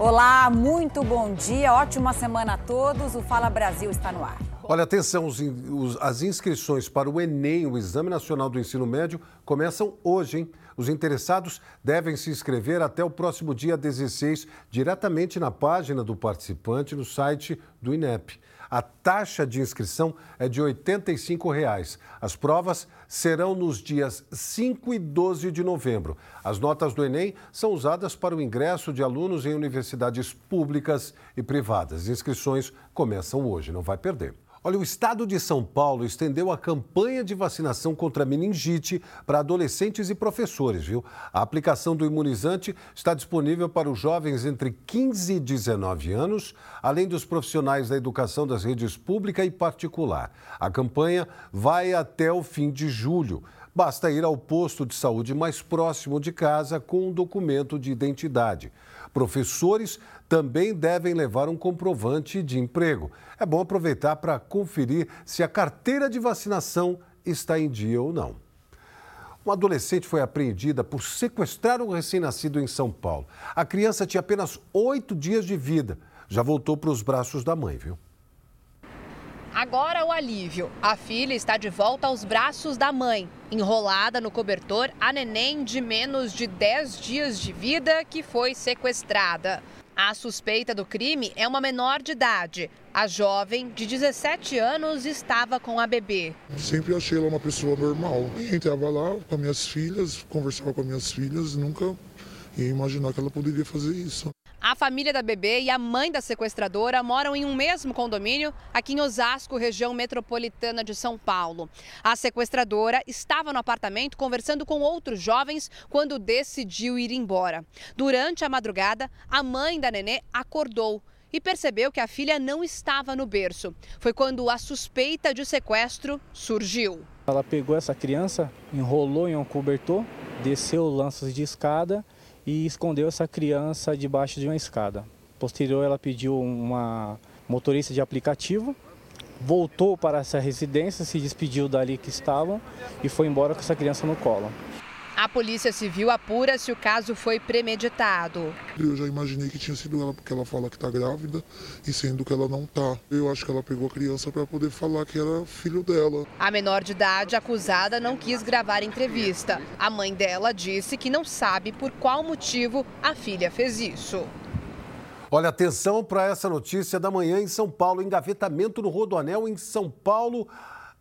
Olá, muito bom dia, ótima semana a todos. O Fala Brasil está no ar. Olha, atenção, as inscrições para o Enem, o Exame Nacional do Ensino Médio, começam hoje, hein? Os interessados devem se inscrever até o próximo dia 16, diretamente na página do participante no site do INEP. A taxa de inscrição é de R$ 85,00. As provas serão nos dias 5 e 12 de novembro. As notas do Enem são usadas para o ingresso de alunos em universidades públicas e privadas. As inscrições começam hoje, não vai perder. Olha, o estado de São Paulo estendeu a campanha de vacinação contra a meningite para adolescentes e professores, viu? A aplicação do imunizante está disponível para os jovens entre 15 e 19 anos, além dos profissionais da educação das redes pública e particular. A campanha vai até o fim de julho. Basta ir ao posto de saúde mais próximo de casa com um documento de identidade. Professores também devem levar um comprovante de emprego. É bom aproveitar para conferir se a carteira de vacinação está em dia ou não. Uma adolescente foi apreendida por sequestrar um recém-nascido em São Paulo. A criança tinha apenas 8 dias de vida. Já voltou para os braços da mãe, viu? Agora o alívio. A filha está de volta aos braços da mãe. Enrolada no cobertor, a neném de menos de 10 dias de vida que foi sequestrada. A suspeita do crime é uma menor de idade. A jovem, de 17 anos, estava com a bebê. Sempre achei ela uma pessoa normal. Eu entrava lá com as minhas filhas, conversava com as minhas filhas, nunca ia imaginar que ela poderia fazer isso. A família da bebê e a mãe da sequestradora moram em um mesmo condomínio aqui em Osasco, região metropolitana de São Paulo. A sequestradora estava no apartamento conversando com outros jovens quando decidiu ir embora. Durante a madrugada, a mãe da nenê acordou e percebeu que a filha não estava no berço. Foi quando a suspeita de sequestro surgiu. Ela pegou essa criança, enrolou em um cobertor, desceu lanças de escada e escondeu essa criança debaixo de uma escada. Posterior, ela pediu uma motorista de aplicativo, voltou para essa residência, se despediu dali que estavam e foi embora com essa criança no colo. A Polícia Civil apura se o caso foi premeditado. Eu já imaginei que tinha sido ela, porque ela fala que está grávida e sendo que ela não está. Eu acho que ela pegou a criança para poder falar que era filho dela. A menor de idade acusada não quis gravar entrevista. A mãe dela disse que não sabe por qual motivo a filha fez isso. Olha, atenção para essa notícia da manhã em São Paulo. Engavetamento no Rodoanel em São Paulo.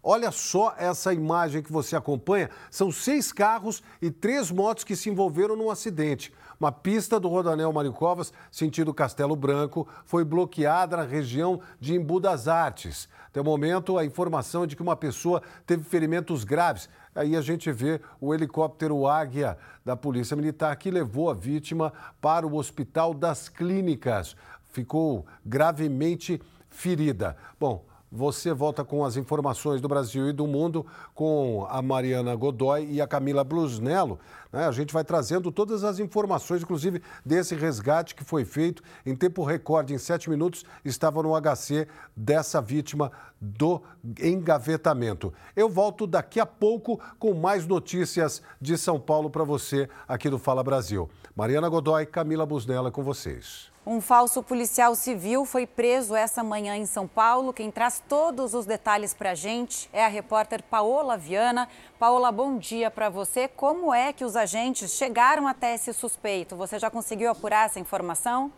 Olha só essa imagem que você acompanha. São 6 carros e 3 motos que se envolveram num acidente. Uma pista do Rodoanel Mário Covas, sentido Castelo Branco, foi bloqueada na região de Embu das Artes. Até o momento, a informação é de que uma pessoa teve ferimentos graves. Aí a gente vê o helicóptero Águia da Polícia Militar que levou a vítima para o Hospital das Clínicas. Ficou gravemente ferida. Bom, você volta com as informações do Brasil e do mundo com a Mariana Godoy e a Camila Blusnello, né? A gente vai trazendo todas as informações, inclusive desse resgate que foi feito em tempo recorde, em 7 minutos, estava no HC dessa vítima do engavetamento. Eu volto daqui a pouco com mais notícias de São Paulo para você aqui do Fala Brasil. Mariana Godoy, Camila Blusnello com vocês. Um falso policial civil foi preso essa manhã em São Paulo. Quem traz todos os detalhes para a gente é a repórter Paola Viana. Paola, bom dia para você. Como é que os agentes chegaram até esse suspeito? Você já conseguiu apurar essa informação?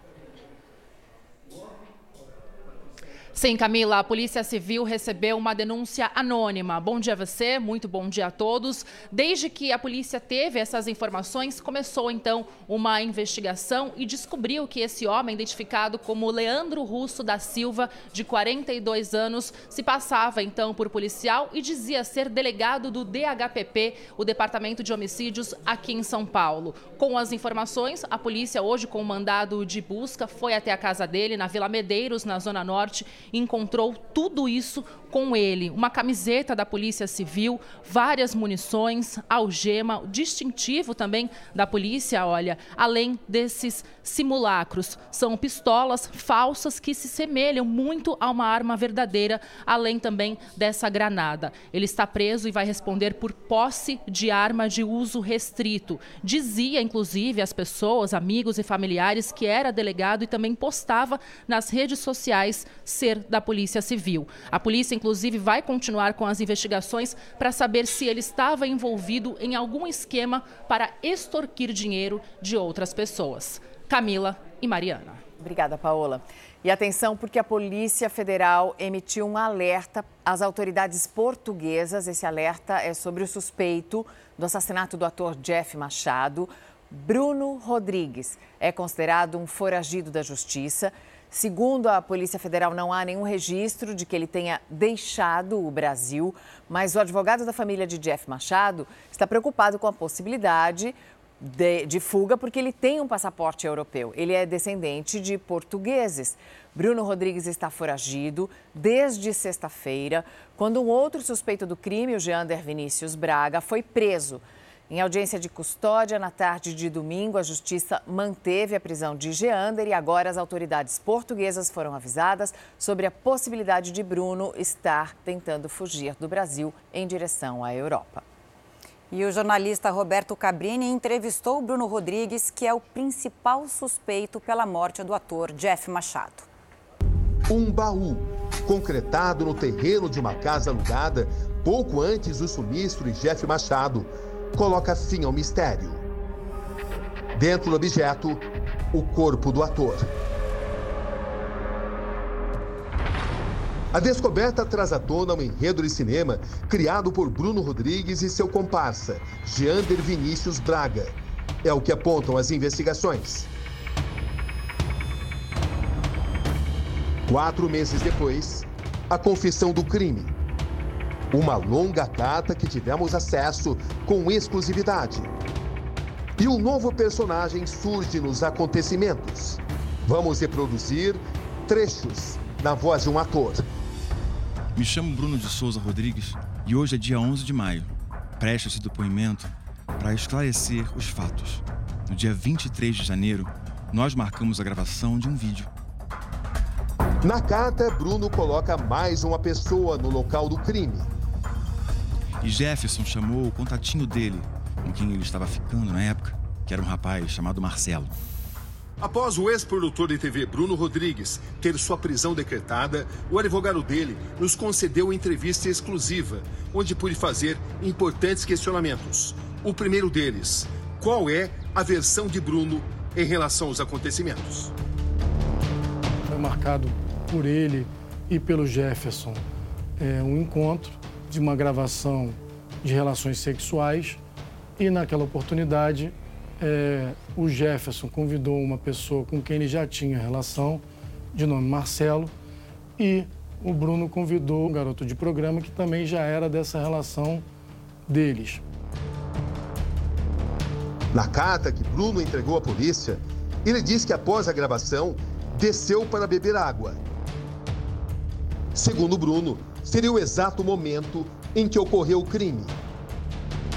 Sim, Camila, a Polícia Civil recebeu uma denúncia anônima. Bom dia a você, muito bom dia a todos. Desde que a polícia teve essas informações, começou então uma investigação e descobriu que esse homem, identificado como Leandro Russo da Silva, de 42 anos, se passava então por policial e dizia ser delegado do DHPP, o Departamento de Homicídios aqui em São Paulo. Com as informações, a polícia hoje, com o mandado de busca, foi até a casa dele, na Vila Medeiros, na Zona Norte, encontrou tudo isso com ele. Uma camiseta da Polícia Civil, várias munições, algema, distintivo também da polícia, olha, além desses simulacros. São pistolas falsas que se semelham muito a uma arma verdadeira, além também dessa granada. Ele está preso e vai responder por posse de arma de uso restrito. Dizia, inclusive, às pessoas, amigos e familiares que era delegado e também postava nas redes sociais ser da Polícia Civil. A polícia, inclusive, vai continuar com as investigações para saber se ele estava envolvido em algum esquema para extorquir dinheiro de outras pessoas. Camila e Mariana. Obrigada, Paola. E atenção, porque a Polícia Federal emitiu um alerta às autoridades portuguesas. Esse alerta é sobre o suspeito do assassinato do ator Jeff Machado. Bruno Rodrigues é considerado um foragido da justiça. Segundo a Polícia Federal, não há nenhum registro de que ele tenha deixado o Brasil, mas o advogado da família de Jeff Machado está preocupado com a possibilidade de fuga, porque ele tem um passaporte europeu. Ele é descendente de portugueses. Bruno Rodrigues está foragido desde sexta-feira, quando um outro suspeito do crime, o Jeander Vinícius Braga, foi preso. Em audiência de custódia, na tarde de domingo, a Justiça manteve a prisão de Jeander e agora as autoridades portuguesas foram avisadas sobre a possibilidade de Bruno estar tentando fugir do Brasil em direção à Europa. E o jornalista Roberto Cabrini entrevistou Bruno Rodrigues, que é o principal suspeito pela morte do ator Jeff Machado. Um baú concretado no terreno de uma casa alugada pouco antes do sumiço de Jeff Machado coloca fim ao mistério. Dentro do objeto, o corpo do ator. A descoberta traz à tona um enredo de cinema criado por Bruno Rodrigues e seu comparsa, Jeander Vinícius Braga. É o que apontam as investigações. 4 meses depois, a confissão do crime. Uma longa carta que tivemos acesso com exclusividade. E um novo personagem surge nos acontecimentos. Vamos reproduzir trechos na voz de um ator. Me chamo Bruno de Souza Rodrigues e hoje é dia 11 de maio. Presto esse depoimento para esclarecer os fatos. No dia 23 de janeiro, nós marcamos a gravação de um vídeo. Na carta, Bruno coloca mais uma pessoa no local do crime. E Jefferson chamou o contatinho dele, com quem ele estava ficando na época, que era um rapaz chamado Marcelo. Após o ex-produtor de TV Bruno Rodrigues ter sua prisão decretada, o advogado dele nos concedeu entrevista exclusiva, onde pude fazer importantes questionamentos. O primeiro deles, qual é a versão de Bruno em relação aos acontecimentos? Foi marcado por ele e pelo Jefferson um encontro de uma gravação de relações sexuais e, naquela oportunidade, o Jefferson convidou uma pessoa com quem ele já tinha relação, de nome Marcelo, e o Bruno convidou um garoto de programa que também já era dessa relação deles. Na carta que Bruno entregou à polícia, ele diz que após a gravação, desceu para beber água. Segundo Bruno, seria o exato momento em que ocorreu o crime.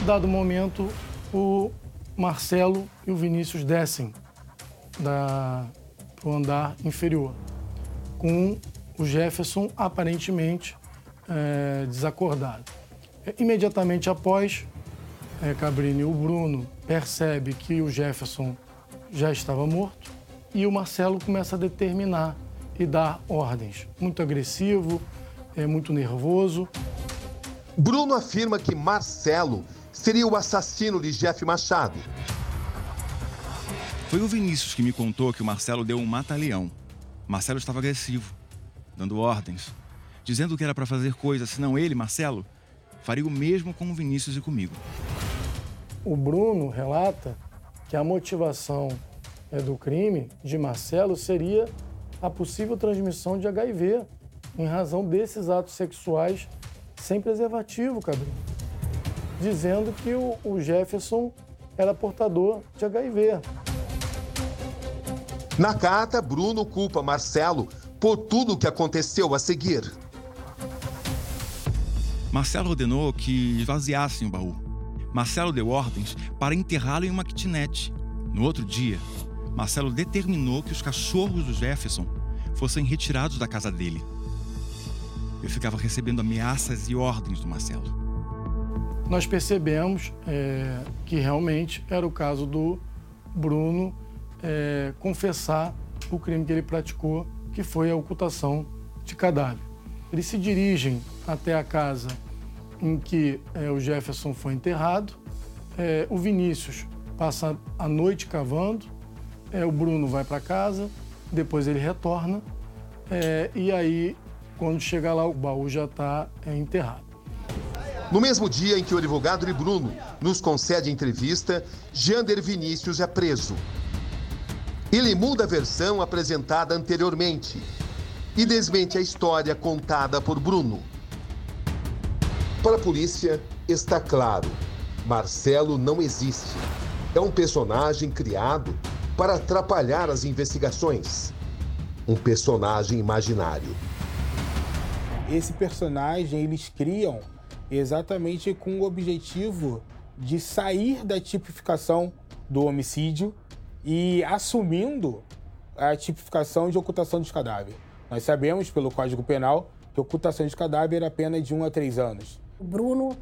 Dado o momento, o Marcelo e o Vinícius descem para o andar inferior, com o Jefferson aparentemente desacordado. Imediatamente após, Cabrini, o Bruno percebe que o Jefferson já estava morto e o Marcelo começa a determinar e dar ordens. Muito agressivo, muito nervoso. Bruno afirma que Marcelo seria o assassino de Jeff Machado. Foi o Vinícius que me contou que o Marcelo deu um mata-leão. Marcelo estava agressivo, dando ordens, dizendo que era para fazer coisas, senão ele, Marcelo, faria o mesmo com o Vinícius e comigo. O Bruno relata que a motivação do crime de Marcelo seria a possível transmissão de HIV em razão desses atos sexuais sem preservativo, Cabrinho. Dizendo que o Jefferson era portador de HIV. Na carta, Bruno culpa Marcelo por tudo o que aconteceu a seguir. Marcelo ordenou que esvaziassem o baú. Marcelo deu ordens para enterrá-lo em uma kitnet. No outro dia, Marcelo determinou que os cachorros do Jefferson fossem retirados da casa dele. Eu ficava recebendo ameaças e ordens do Marcelo. Nós percebemos que realmente era o caso do Bruno confessar o crime que ele praticou, que foi a ocultação de cadáver. Eles se dirigem até a casa em que o Jefferson foi enterrado. O Vinícius passa a noite cavando, o Bruno vai para casa, depois ele retorna, e aí, quando chega lá, o baú já está enterrado. No mesmo dia em que o advogado de Bruno nos concede a entrevista, Jander Vinícius é preso. Ele muda a versão apresentada anteriormente e desmente a história contada por Bruno. Para a polícia, está claro, Marcelo não existe. É um personagem criado para atrapalhar as investigações. Um personagem imaginário. Esse personagem eles criam exatamente com o objetivo de sair da tipificação do homicídio e assumindo a tipificação de ocultação de cadáver. Nós sabemos, pelo Código Penal, que ocultação de cadáver é a pena de 1 a 3 anos. O Bruno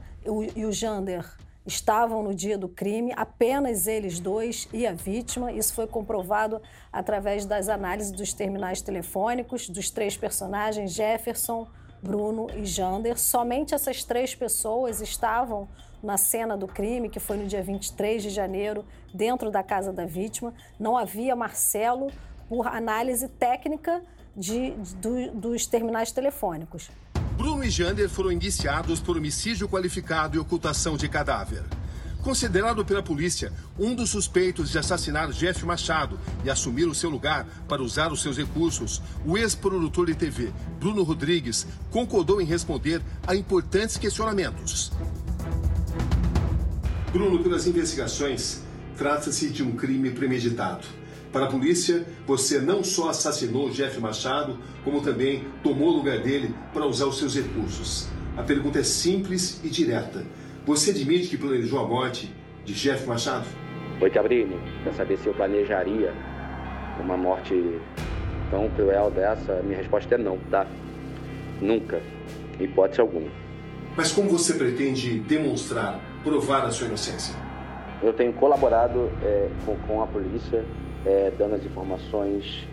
e o Jander estavam no dia do crime, apenas eles dois e a vítima. Isso foi comprovado através das análises dos terminais telefônicos dos 3 personagens, Jefferson, Bruno e Jander. Somente essas 3 pessoas estavam na cena do crime, que foi no dia 23 de janeiro, dentro da casa da vítima. Não havia Marcelo por análise técnica dos terminais telefônicos. Bruno e Jander foram indiciados por homicídio qualificado e ocultação de cadáver. Considerado pela polícia um dos suspeitos de assassinar Jeff Machado e assumir o seu lugar para usar os seus recursos, o ex-produtor de TV, Bruno Rodrigues, concordou em responder a importantes questionamentos. Bruno, pelas investigações, trata-se de um crime premeditado. Para a polícia, você não só assassinou Jeff Machado, como também tomou o lugar dele para usar os seus recursos. A pergunta é simples e direta. Você admite que planejou a morte de Jeff Machado? 8 de abril, quer saber se eu planejaria uma morte tão cruel dessa? Minha resposta é não, tá? Nunca, em hipótese alguma. Mas como você pretende demonstrar, provar a sua inocência? Eu tenho colaborado com a polícia, dando as informações,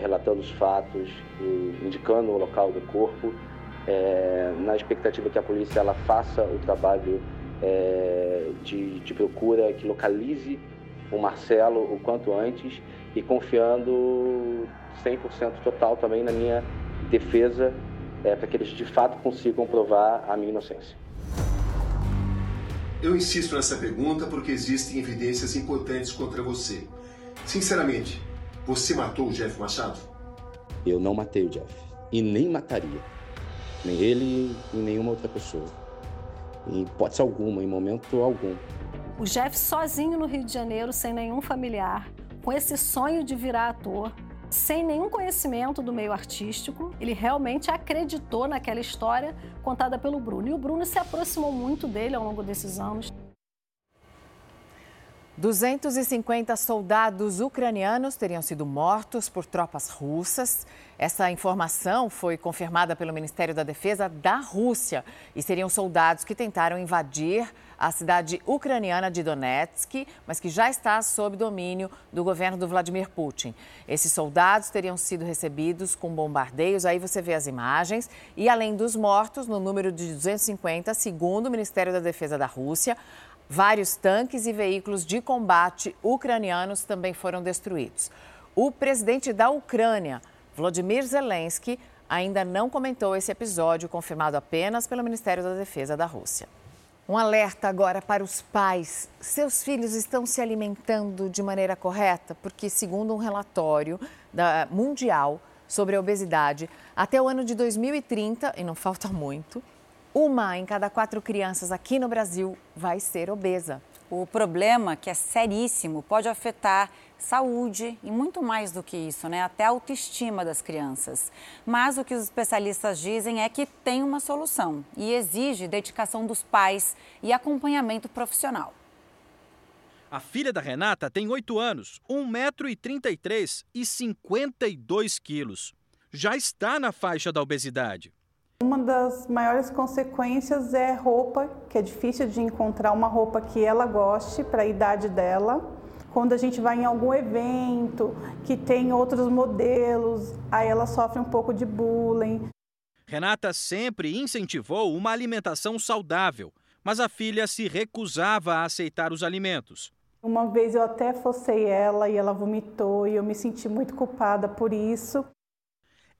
relatando os fatos, indicando o local do corpo. Na expectativa que a polícia ela faça o trabalho de procura, que localize o Marcelo o quanto antes, e confiando 100% total também na minha defesa, para que eles de fato consigam provar a minha inocência. Eu insisto nessa pergunta porque existem evidências importantes contra você. Sinceramente, você matou o Jeff Machado? Eu não matei o Jeff e nem mataria. Nem ele e nenhuma outra pessoa. Em hipótese alguma, em momento algum. O Jeff sozinho no Rio de Janeiro, sem nenhum familiar, com esse sonho de virar ator, sem nenhum conhecimento do meio artístico, ele realmente acreditou naquela história contada pelo Bruno. E o Bruno se aproximou muito dele ao longo desses anos. 250 soldados ucranianos teriam sido mortos por tropas russas. Essa informação foi confirmada pelo Ministério da Defesa da Rússia e seriam soldados que tentaram invadir a cidade ucraniana de Donetsk, mas que já está sob domínio do governo do Vladimir Putin. Esses soldados teriam sido recebidos com bombardeios, aí você vê as imagens, e além dos mortos, no número de 250, segundo o Ministério da Defesa da Rússia, vários tanques e veículos de combate ucranianos também foram destruídos. O presidente da Ucrânia, Volodymyr Zelensky, ainda não comentou esse episódio, confirmado apenas pelo Ministério da Defesa da Rússia. Um alerta agora para os pais. Seus filhos estão se alimentando de maneira correta? Porque, segundo um relatório mundial sobre a obesidade, até o ano de 2030, e não falta muito, 1 em cada 4 crianças aqui no Brasil vai ser obesa. O problema, que é seríssimo, pode afetar saúde e muito mais do que isso, né? Até a autoestima das crianças. Mas o que os especialistas dizem é que tem uma solução e exige dedicação dos pais e acompanhamento profissional. A filha da Renata tem 8 anos, 1,33 m e 52 quilos. Já está na faixa da obesidade. Uma das maiores consequências é roupa, que é difícil de encontrar uma roupa que ela goste para a idade dela. Quando a gente vai em algum evento que tem outros modelos, aí ela sofre um pouco de bullying. Renata sempre incentivou uma alimentação saudável, mas a filha se recusava a aceitar os alimentos. Uma vez eu até forcei ela e ela vomitou e eu me senti muito culpada por isso.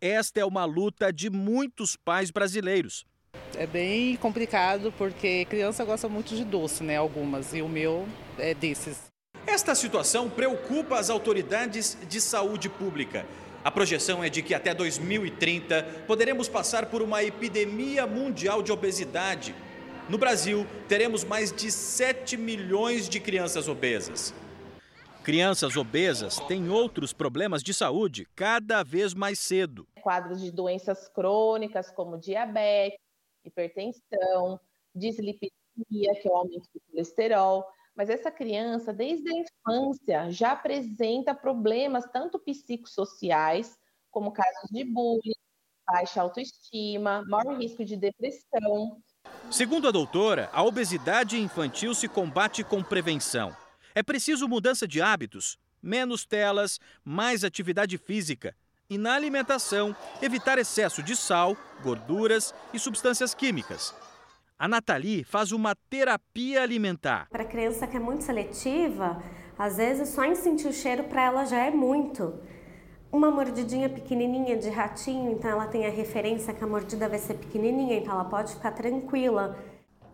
Esta é uma luta de muitos pais brasileiros. É bem complicado porque criança gosta muito de doce, né? Algumas, e o meu é desses. Esta situação preocupa as autoridades de saúde pública. A projeção é de que até 2030 poderemos passar por uma epidemia mundial de obesidade. No Brasil, teremos mais de 7 milhões de crianças obesas. Crianças obesas têm outros problemas de saúde cada vez mais cedo. Quadros de doenças crônicas como diabetes, hipertensão, dislipidemia, que é o aumento do colesterol. Mas essa criança, desde a infância, já apresenta problemas tanto psicossociais, como casos de bullying, baixa autoestima, maior risco de depressão. Segundo a doutora, a obesidade infantil se combate com prevenção. É preciso mudança de hábitos, menos telas, mais atividade física. E na alimentação, evitar excesso de sal, gorduras e substâncias químicas. A Nathalie faz uma terapia alimentar. Para criança que é muito seletiva, às vezes só em sentir o cheiro para ela já é muito. Uma mordidinha pequenininha de ratinho, então ela tem a referência que a mordida vai ser pequenininha, então ela pode ficar tranquila.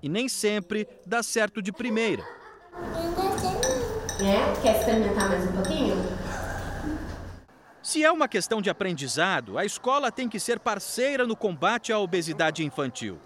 E nem sempre dá certo de primeira. É? Quer experimentar mais um pouquinho? Se é uma questão de aprendizado, a escola tem que ser parceira no combate à obesidade infantil.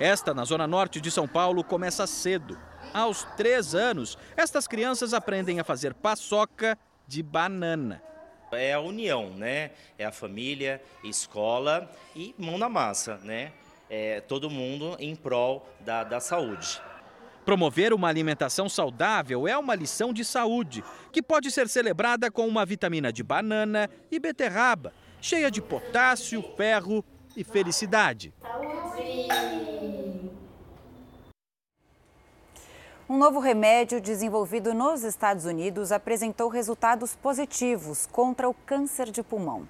Esta, na zona norte de São Paulo, começa cedo. Aos 3 anos, estas crianças aprendem a fazer paçoca de banana. É a união, né? É a família, escola e mão na massa, né? É todo mundo em prol da saúde. Promover uma alimentação saudável é uma lição de saúde, que pode ser celebrada com uma vitamina de banana e beterraba, cheia de potássio, ferro e felicidade. Um novo remédio desenvolvido nos Estados Unidos apresentou resultados positivos contra o câncer de pulmão.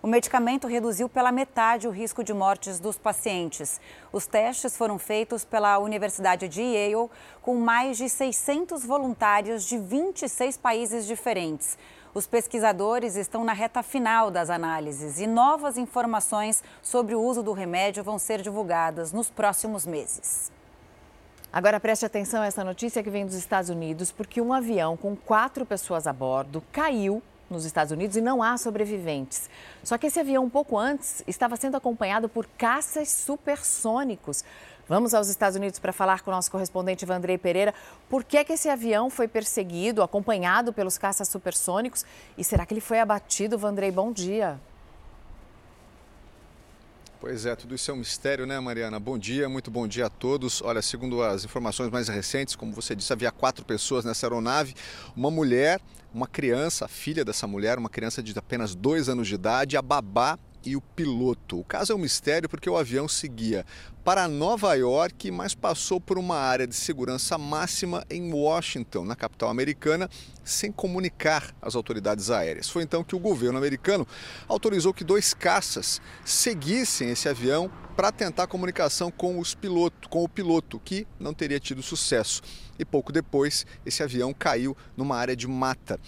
O medicamento reduziu pela metade o risco de mortes dos pacientes. Os testes foram feitos pela Universidade de Yale com mais de 600 voluntários de 26 países diferentes. Os pesquisadores estão na reta final das análises e novas informações sobre o uso do remédio vão ser divulgadas nos próximos meses. Agora preste atenção a essa notícia que vem dos Estados Unidos, porque um avião com 4 pessoas a bordo caiu nos Estados Unidos e não há sobreviventes. Só que esse avião, um pouco antes, estava sendo acompanhado por caças supersônicos. Vamos aos Estados Unidos para falar com o nosso correspondente Vanderlei Pereira. Por que que esse avião foi perseguido, acompanhado pelos caças supersônicos? E será que ele foi abatido? Vanderlei, bom dia. Pois é, tudo isso é um mistério, né, Mariana? Bom dia, muito bom dia a todos. Olha, segundo as informações mais recentes, como você disse, havia 4 pessoas nessa aeronave. Uma mulher, uma criança, a filha dessa mulher, uma criança de apenas 2 anos de idade, a babá e o piloto. O caso é um mistério porque o avião seguia para Nova York, mas passou por uma área de segurança máxima em Washington, na capital americana, sem comunicar às autoridades aéreas. Foi então que o governo americano autorizou que 2 caças seguissem esse avião para tentar comunicação com o piloto, que não teria tido sucesso. E pouco depois, esse avião caiu numa área de mata.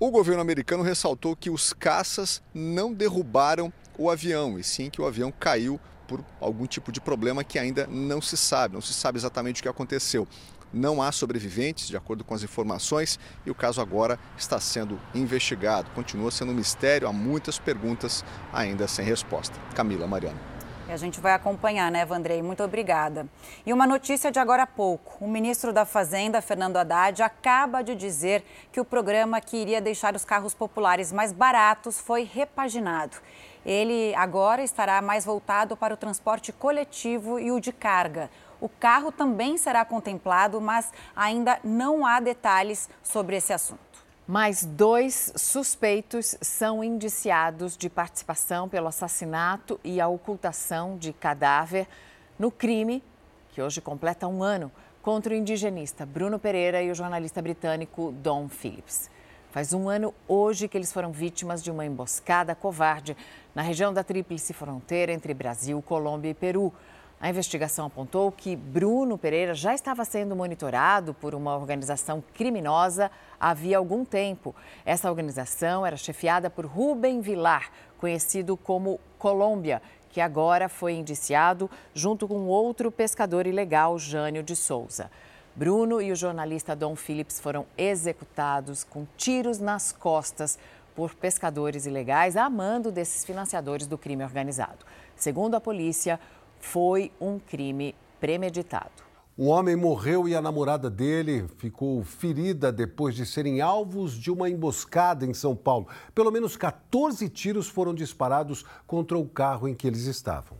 O governo americano ressaltou que os caças não derrubaram o avião, e sim que o avião caiu por algum tipo de problema que ainda não se sabe exatamente o que aconteceu. Não há sobreviventes, de acordo com as informações, e o caso agora está sendo investigado. Continua sendo um mistério, há muitas perguntas ainda sem resposta. Camila, Mariana. E a gente vai acompanhar, né, Vanderlei? Muito obrigada. E uma notícia de agora há pouco. O ministro da Fazenda, Fernando Haddad, acaba de dizer que o programa que iria deixar os carros populares mais baratos foi repaginado. Ele agora estará mais voltado para o transporte coletivo e o de carga. O carro também será contemplado, mas ainda não há detalhes sobre esse assunto. Mais 2 suspeitos são indiciados de participação pelo assassinato e a ocultação de cadáver no crime, que hoje completa 1 ano, contra o indigenista Bruno Pereira e o jornalista britânico Dom Phillips. Faz 1 ano hoje que eles foram vítimas de uma emboscada covarde na região da Tríplice Fronteira entre Brasil, Colômbia e Peru. A investigação apontou que Bruno Pereira já estava sendo monitorado por uma organização criminosa havia algum tempo. Essa organização era chefiada por Rubem Vilar, conhecido como Colômbia, que agora foi indiciado junto com outro pescador ilegal, Jânio de Souza. Bruno e o jornalista Dom Phillips foram executados com tiros nas costas por pescadores ilegais a mando desses financiadores do crime organizado. Segundo a polícia, foi um crime premeditado. Um homem morreu e a namorada dele ficou ferida depois de serem alvos de uma emboscada em São Paulo. Pelo menos 14 tiros foram disparados contra o carro em que eles estavam.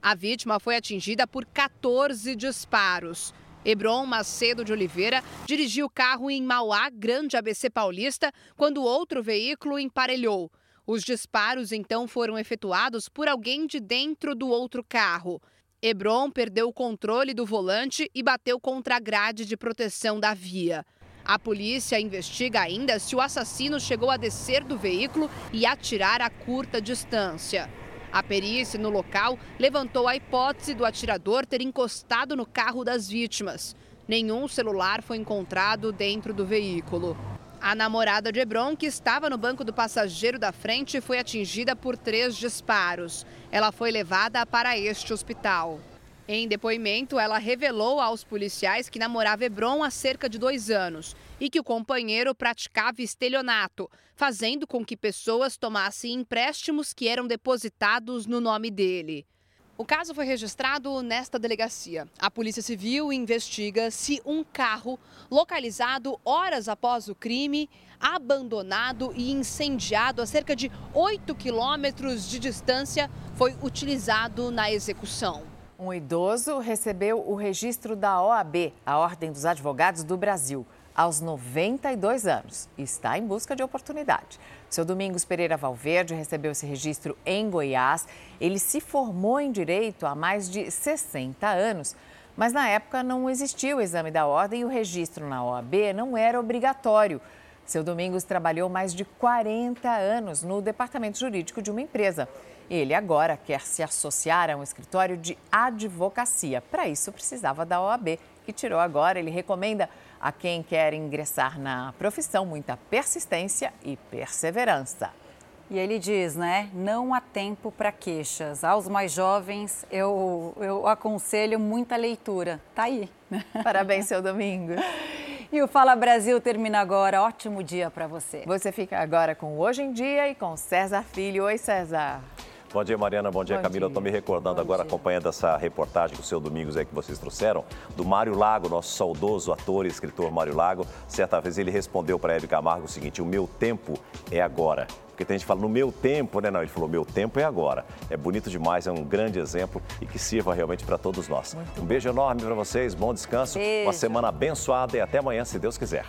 A vítima foi atingida por 14 disparos. Hebron Macedo de Oliveira dirigiu o carro em Mauá, Grande ABC Paulista, quando outro veículo emparelhou. Os disparos, então, foram efetuados por alguém de dentro do outro carro. Hebron perdeu o controle do volante e bateu contra a grade de proteção da via. A polícia investiga ainda se o assassino chegou a descer do veículo e atirar a curta distância. A perícia no local levantou a hipótese do atirador ter encostado no carro das vítimas. Nenhum celular foi encontrado dentro do veículo. A namorada de Hebron, que estava no banco do passageiro da frente, foi atingida por 3 disparos. Ela foi levada para este hospital. Em depoimento, ela revelou aos policiais que namorava Hebron há cerca de 2 anos e que o companheiro praticava estelionato, fazendo com que pessoas tomassem empréstimos que eram depositados no nome dele. O caso foi registrado nesta delegacia. A Polícia Civil investiga se um carro, localizado horas após o crime, abandonado e incendiado a cerca de 8 quilômetros de distância, foi utilizado na execução. Um idoso recebeu o registro da OAB, a Ordem dos Advogados do Brasil, aos 92 anos. Está em busca de oportunidade. Seu Domingos Pereira Valverde recebeu esse registro em Goiás. Ele se formou em Direito há mais de 60 anos, mas na época não existia o exame da ordem e o registro na OAB não era obrigatório. Seu Domingos trabalhou mais de 40 anos no departamento jurídico de uma empresa. Ele agora quer se associar a um escritório de advocacia. Para isso, precisava da OAB, que tirou agora. Ele recomenda a quem quer ingressar na profissão muita persistência e perseverança. E ele diz, né, não há tempo para queixas. Aos mais jovens, eu aconselho muita leitura. Tá aí. Parabéns, seu Domingos. E o Fala Brasil termina agora. Ótimo dia para você. Você fica agora com Hoje em Dia e com César Filho. Oi, César. Bom dia, Mariana. Bom dia, Camila. Eu estou me recordando agora, acompanhando essa reportagem do seu Domingos aí que vocês trouxeram, do Mário Lago, nosso saudoso ator e escritor Mário Lago. Certa vez ele respondeu para a Hebe Camargo o seguinte: o meu tempo é agora. Porque tem gente que fala, no meu tempo, né? Não, ele falou, meu tempo é agora. É bonito demais, é um grande exemplo e que sirva realmente para todos nós. Muito beijo enorme para vocês, bom descanso, beijo. Uma semana abençoada e até amanhã, se Deus quiser.